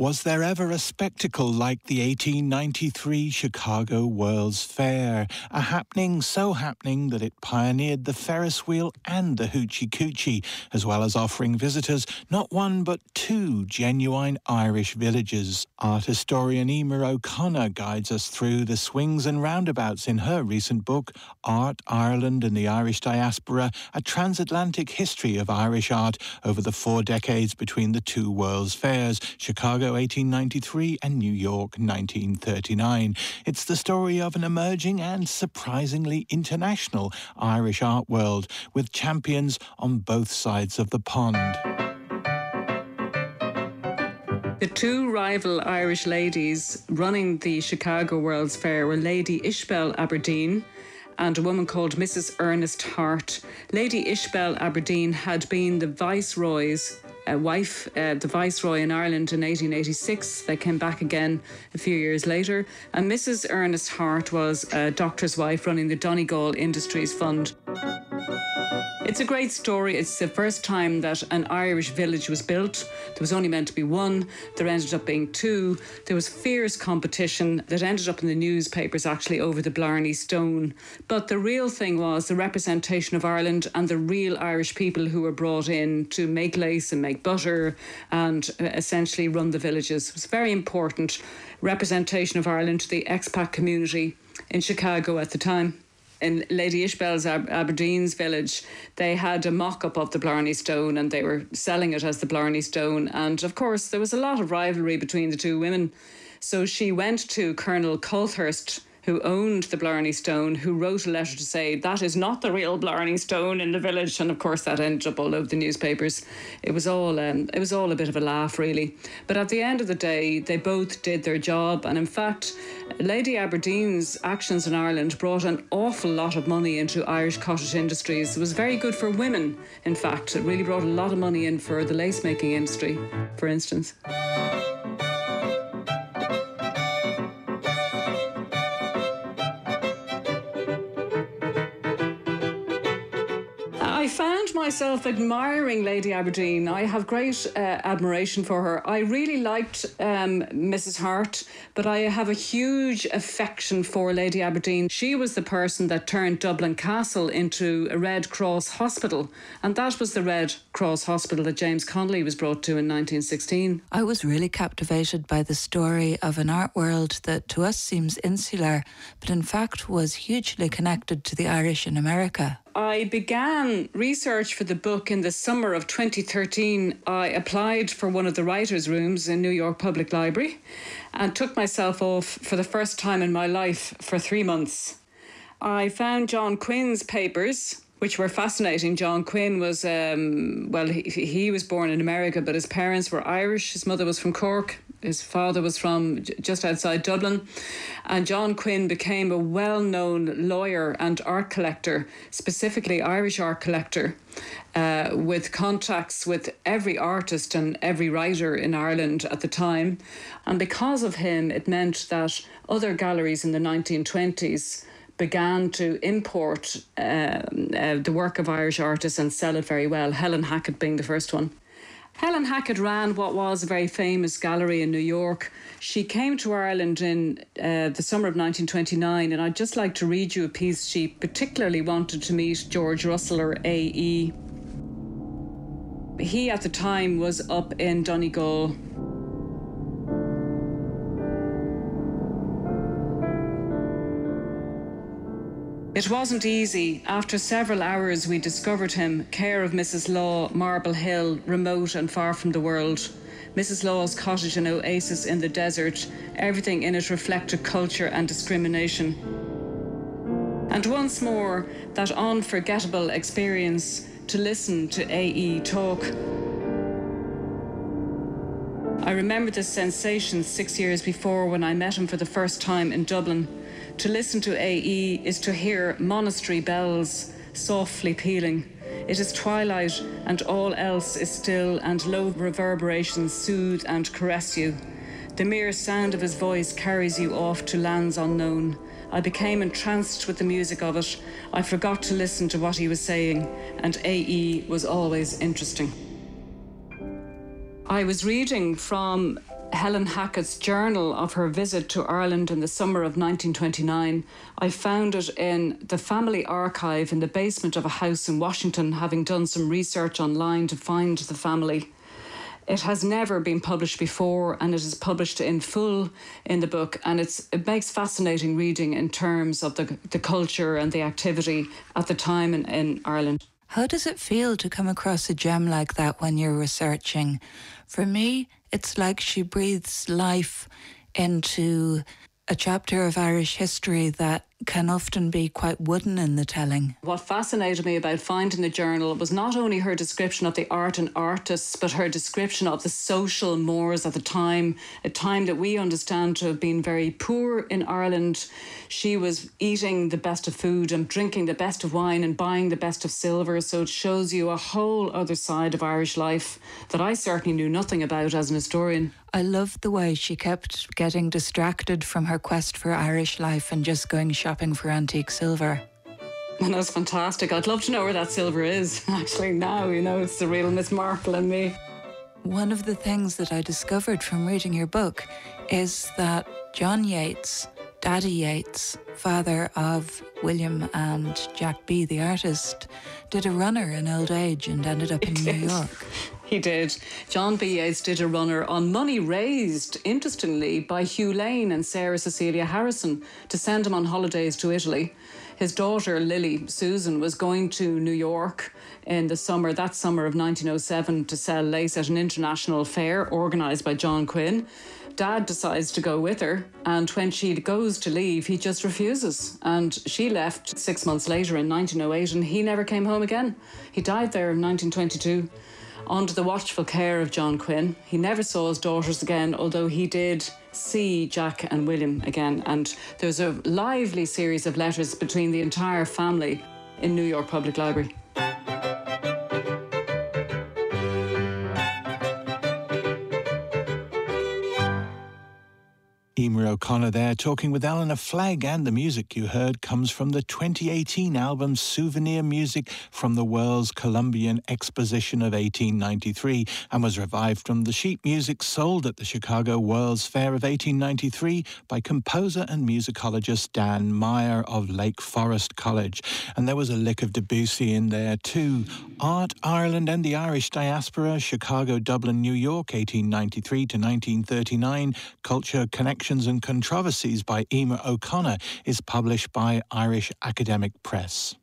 Was there ever a spectacle like the 1893 Chicago World's Fair, a happening so happening that it pioneered the Ferris wheel and the Hoochie Coochie, as well as offering visitors not one but two genuine Irish villages? Art historian Eimear O'Connor guides us through the swings and roundabouts in her recent book, Art, Ireland and the Irish Diaspora, a transatlantic history of Irish art over the 4 decades between the two World's Fairs, Chicago 1893 and New York 1939. It's the story of an emerging and surprisingly international Irish art world with champions on both sides of the pond. The two rival Irish ladies running the Chicago World's Fair were Lady Ishbel Aberdeen and a woman called Mrs. Ernest Hart. Lady Ishbel Aberdeen had been the Viceroy's wife, the Viceroy in Ireland in 1886. They came back again a few years later. And Mrs. Ernest Hart was a doctor's wife running the Donegal Industries Fund. It's a great story. It's the first time that an Irish village was built. There was only meant to be one. There ended up being two. There was fierce competition that ended up in the newspapers actually over the Blarney Stone. But the real thing was the representation of Ireland and the real Irish people who were brought in to make lace and make butter and essentially run the villages. It was very important representation of Ireland to the expat community in Chicago at the time. In Lady Ishbel's Aberdeen's village, they had a mock-up of the Blarney Stone and they were selling it as the Blarney Stone. And of course, there was a lot of rivalry between the two women. So she went to Colonel Culthurst, who owned the Blarney Stone, who wrote a letter to say, that is not the real Blarney Stone in the village. And of course, that ended up all over the newspapers. It was all a bit of a laugh, really. But at the end of the day, they both did their job. And in fact, Lady Aberdeen's actions in Ireland brought an awful lot of money into Irish cottage industries. It was very good for women, in fact. It really brought a lot of money in for the lace-making industry, for instance. I found myself admiring Lady Aberdeen. I have great admiration for her. I really liked Mrs. Hart, but I have a huge affection for Lady Aberdeen. She was the person that turned Dublin Castle into a Red Cross hospital, and that was the Red Cross hospital that James Connolly was brought to in 1916. I was really captivated by the story of an art world that to us seems insular, but in fact was hugely connected to the Irish in America. I began research for the book in the summer of 2013. I applied for one of the writers' rooms in New York Public Library and took myself off for the first time in my life for 3 months. I found John Quinn's papers, which were fascinating. John Quinn was, he was born in America, but his parents were Irish. His mother was from Cork. His father was from just outside Dublin. And John Quinn became a well-known lawyer and art collector, specifically Irish art collector, with contacts with every artist and every writer in Ireland at the time. And because of him, it meant that other galleries in the 1920s began to import the work of Irish artists and sell it very well, Helen Hackett being the first one. Helen Hackett ran what was a very famous gallery in New York. She came to Ireland in the summer of 1929, and I'd just like to read you a piece. She particularly wanted to meet George Russell, or A.E. He, at the time, was up in Donegal. It wasn't easy. After several hours, we discovered him, care of Mrs. Law, Marble Hill, remote and far from the world. Mrs. Law's cottage, an oasis in the desert. Everything in it reflected culture and discrimination. And once more, that unforgettable experience to listen to A.E. talk. I remember this sensation 6 years before when I met him for the first time in Dublin. To listen to A.E. is to hear monastery bells softly pealing. It is twilight and all else is still, and low reverberations soothe and caress you. The mere sound of his voice carries you off to lands unknown. I became entranced with the music of it. I forgot to listen to what he was saying, and A.E. was always interesting. I was reading from Helen Hackett's journal of her visit to Ireland in the summer of 1929. I found it in the family archive in the basement of a house in Washington, having done some research online to find the family. It has never been published before, and it is published in full in the book, and it makes fascinating reading in terms of the culture and the activity at the time in Ireland. How does it feel to come across a gem like that when you're researching? For me, it's like she breathes life into a chapter of Irish history that can often be quite wooden in the telling. What fascinated me about finding the journal was not only her description of the art and artists, but her description of the social mores at the time, a time that we understand to have been very poor in Ireland. She was eating the best of food and drinking the best of wine and buying the best of silver, so it shows you a whole other side of Irish life that I certainly knew nothing about as an historian. I loved the way she kept getting distracted from her quest for Irish life and just going shopping for antique silver. And that's fantastic. I'd love to know where that silver is, actually, now. You know, it's the real Miss Marple and me. One of the things that I discovered from reading your book is that John Yeats, Daddy Yeats, father of William and Jack B. the artist, did a runner in old age and ended up in New York. He did. John B. Yeats did a runner on money raised, interestingly, by Hugh Lane and Sarah Cecilia Harrison to send him on holidays to Italy. His daughter, Lily, Susan, was going to New York in the summer, that summer of 1907, to sell lace at an international fair organised by John Quinn. Dad decides to go with her, and when she goes to leave, he just refuses. And she left 6 months later in 1908, and he never came home again. He died there in 1922. Under the watchful care of John Quinn. He never saw his daughters again, although he did see Jack and William again. And there's a lively series of letters between the entire family in New York Public Library. Eimear O'Connor there, talking with Eleanor Flag, and the music you heard comes from the 2018 album Souvenir Music from the World's Columbian Exposition of 1893, and was revived from the sheet music sold at the Chicago World's Fair of 1893 by composer and musicologist Dan Meyer of Lake Forest College. And there was a lick of Debussy in there too. Art, Ireland and the Irish Diaspora, Chicago, Dublin, New York, 1893 to 1939, Culture, Connection and Controversies by Eimear O'Connor is published by Irish Academic Press.